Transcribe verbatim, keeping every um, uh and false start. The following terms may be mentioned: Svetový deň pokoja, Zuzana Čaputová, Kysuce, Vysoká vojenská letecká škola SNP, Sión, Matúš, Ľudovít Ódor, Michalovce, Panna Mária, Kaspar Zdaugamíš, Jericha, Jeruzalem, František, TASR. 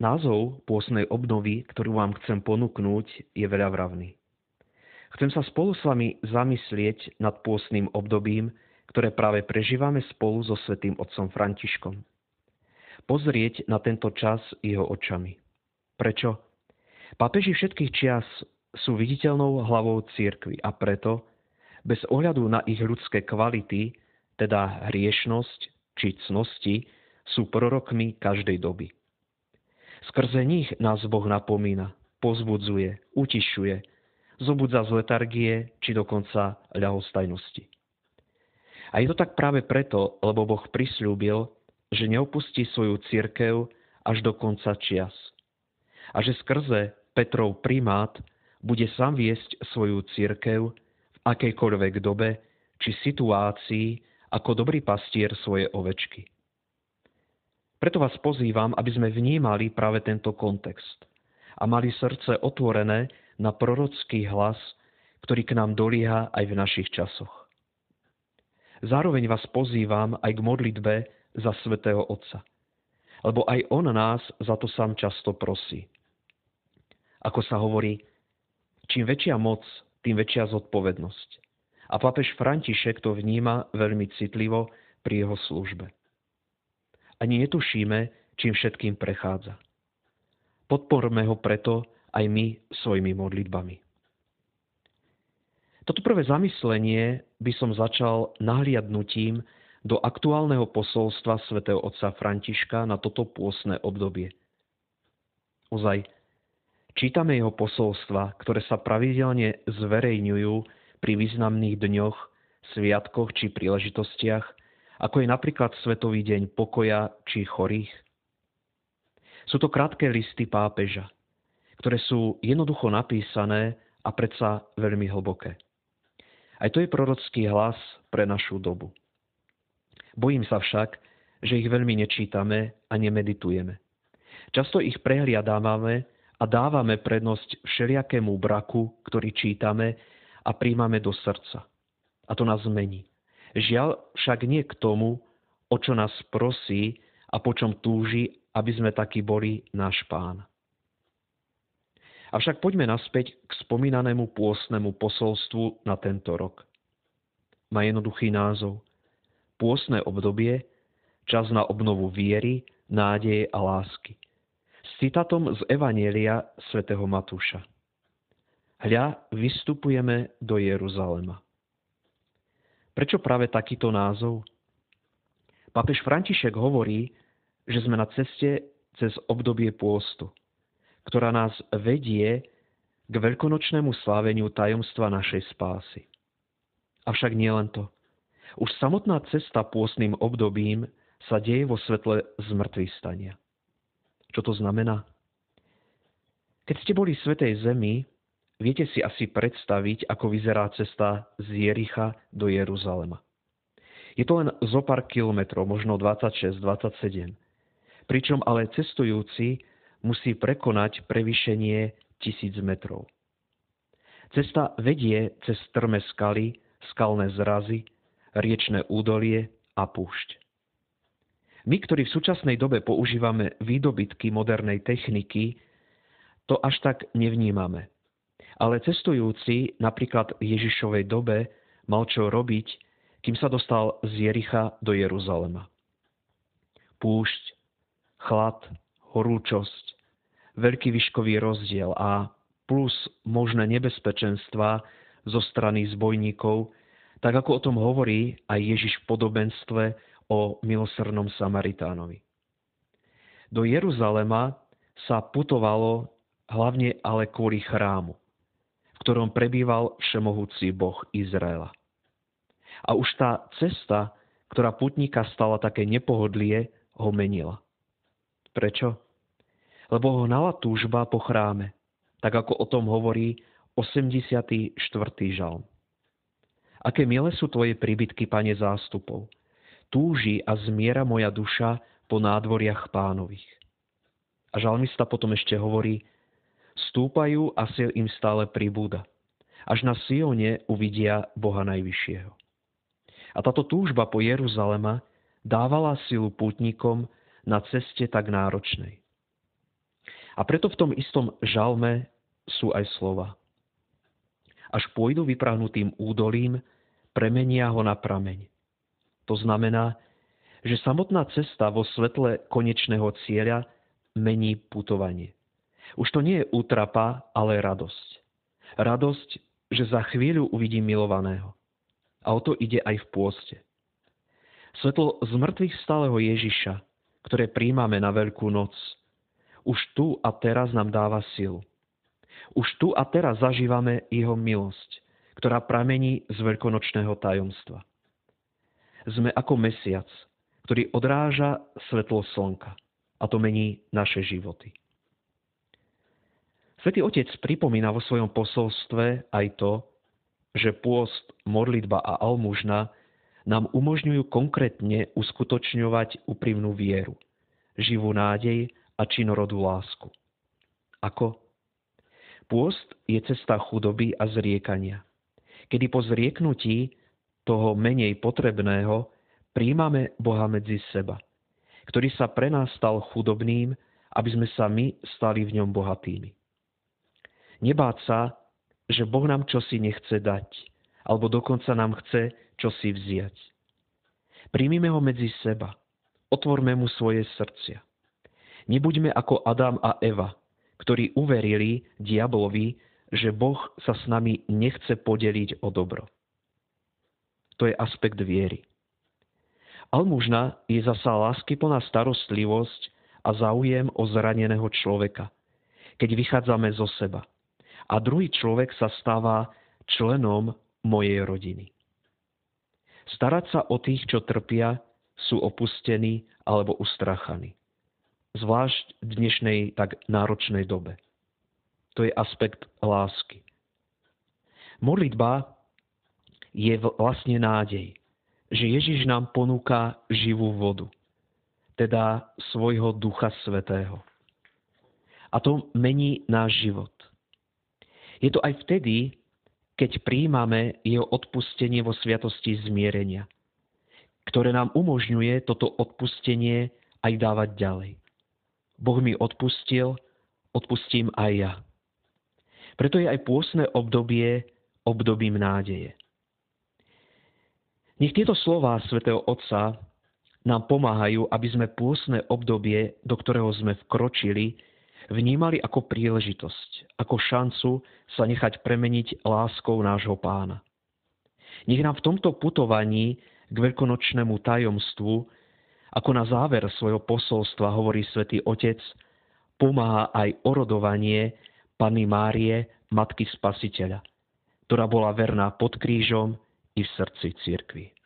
Názov pôstnej obnovy, ktorú vám chcem ponúknuť, je veľavravný. Chcem sa spolu s vami zamyslieť nad pôstnym obdobím, ktoré práve prežívame spolu so svätým otcom Františkom. Pozrieť na tento čas jeho očami. Prečo? Pápeži všetkých čias sú viditeľnou hlavou cirkvi a preto, bez ohľadu na ich ľudské kvality, teda hriešnosť či cnosti, sú prorokmi každej doby. Skrze nich nás Boh napomína, pozbudzuje, utišuje, zobudza z letargie či dokonca ľahostajnosti. A je to tak práve preto, lebo Boh prisľúbil, že neopustí svoju cirkev až do konca čias. A že skrze Petrov primát bude sám viesť svoju cirkev v akejkoľvek dobe či situácii ako dobrý pastier svoje ovečky. Preto vás pozývam, aby sme vnímali práve tento kontext a mali srdce otvorené na prorocký hlas, ktorý k nám dolieha aj v našich časoch. Zároveň vás pozývam aj k modlitbe za svätého Otca, lebo aj on nás za to sám často prosí. Ako sa hovorí, čím väčšia moc, tým väčšia zodpovednosť. A pápež František to vníma veľmi citlivo pri jeho službe. Ani netušíme, čím všetkým prechádza. Podporme ho preto aj my svojimi modlitbami. Toto prvé zamyslenie by som začal nahliadnutím do aktuálneho posolstva svätého otca Františka na toto pôstne obdobie. Ozaj, čítame jeho posolstva, ktoré sa pravidelne zverejňujú pri významných dňoch, sviatkoch či príležitostiach, ako je napríklad Svetový deň pokoja či chorých. Sú to krátke listy pápeža, ktoré sú jednoducho napísané a predsa veľmi hlboké. Aj to je prorocký hlas pre našu dobu. Bojím sa však, že ich veľmi nečítame a nemeditujeme. Často ich prehliadávame a dávame prednosť všelijakému braku, ktorý čítame a príjmame do srdca. A to nás mení. Žiaľ však nie k tomu, o čo nás prosí a po čom túži, aby sme takí boli náš Pán. Avšak poďme naspäť k spomínanému pôstnemu posolstvu na tento rok. Má jednoduchý názov. Pôstne obdobie, čas na obnovu viery, nádeje a lásky. S citátom z Evanjelia svätého Matúša. Hľa, vystupujeme do Jeruzalema. Prečo práve takýto názov? Pápež František hovorí, že sme na ceste cez obdobie pôstu, ktorá nás vedie k veľkonočnému sláveniu tajomstva našej spásy. Avšak nie len to. Už samotná cesta pôstnym obdobím sa deje vo svetle zmŕtvychstania. Čo to znamená? Keď ste boli v Svätej Zemi, viete si asi predstaviť, ako vyzerá cesta z Jericha do Jeruzalema. Je to len zo pár kilometrov, možno dvadsaťšesť dvadsaťsedem. Pričom ale cestujúci musí prekonať prevýšenie tisíc metrov. Cesta vedie cez strmé skaly, skalné zrazy, riečné údolie a púšť. My, ktorí v súčasnej dobe používame výdobytky modernej techniky, to až tak nevnímame. Ale cestujúci, napríklad v Ježišovej dobe, mal čo robiť, kým sa dostal z Jericha do Jeruzalema. Púšť, chlad, horúčosť, veľký výškový rozdiel a plus možné nebezpečenstvá zo strany zbojníkov, tak ako o tom hovorí aj Ježiš v podobenstve o milosrdnom Samaritánovi. Do Jeruzalema sa putovalo hlavne ale kvôli chrámu, v ktorom prebýval všemohúci Boh Izraela. A už tá cesta, ktorá putníka stala také nepohodlie, ho menila. Prečo? Lebo ho hnala túžba po chráme, tak ako o tom hovorí osemdesiaty štvrtý žalm. Aké milé sú tvoje príbytky, Pane zástupov. Túži a zmiera moja duša po nádvoriach pánových. A žalmista potom ešte hovorí, stúpajú a síl im stále pribúda. Až na Sione uvidia Boha Najvyššieho. A táto túžba po Jeruzalema dávala silu pútnikom na ceste tak náročnej. A preto v tom istom žalme sú aj slova. Až pôjdu vyprahnutým údolím, premenia ho na prameň. To znamená, že samotná cesta vo svetle konečného cieľa mení putovanie. Už to nie je útrapa, ale radosť. Radosť, že za chvíľu uvidím milovaného. A o to ide aj v pôste. Svetlo zmrtvých stáleho Ježiša, ktoré príjmame na Veľkú noc, už tu a teraz nám dáva silu. Už tu a teraz zažívame jeho milosť, ktorá pramení z veľkonočného tajomstva. Sme ako mesiac, ktorý odráža svetlo slnka, a to mení naše životy. Svätý Otec pripomína vo svojom posolstve aj to, že pôst, modlitba a almužna nám umožňujú konkrétne uskutočňovať úprimnú vieru, živú nádej a činorodú lásku. Ako? Pôst je cesta chudoby a zriekania, kedy po zrieknutí toho menej potrebného príjmame Boha medzi seba, ktorý sa pre nás stal chudobným, aby sme sa my stali v ňom bohatými. Nebáť sa, že Boh nám čosi nechce dať, alebo dokonca nám chce čosi vziať. Príjmime ho medzi seba, otvorme mu svoje srdcia. Nebuďme ako Adam a Eva, ktorí uverili diablovi, že Boh sa s nami nechce podeliť o dobro. To je aspekt viery. Almužna je zasa láskyplná starostlivosť a záujem o zraneného človeka, keď vychádzame zo seba. A druhý človek sa stáva členom mojej rodiny. Starať sa o tých, čo trpia, sú opustení alebo ustrachaní. Zvlášť v dnešnej tak náročnej dobe. To je aspekt lásky. Modlitba je vlastne nádej, že Ježiš nám ponúka živú vodu, teda svojho Ducha Svätého. A to mení náš život. Je to aj vtedy, keď príjmame jeho odpustenie vo sviatosti zmierenia, ktoré nám umožňuje toto odpustenie aj dávať ďalej. Boh mi odpustil, odpustím aj ja. Preto je aj pôstne obdobie obdobím nádeje. Nech tieto slová svätého Otca nám pomáhajú, aby sme pôstne obdobie, do ktorého sme vkročili, vnímali ako príležitosť, ako šancu sa nechať premeniť láskou nášho Pána. Nech nám v tomto putovaní k veľkonočnému tajomstvu, ako na záver svojho posolstva hovorí Svätý Otec, pomáha aj orodovanie Panny Márie, Matky Spasiteľa, ktorá bola verná pod krížom i v srdci cirkvi.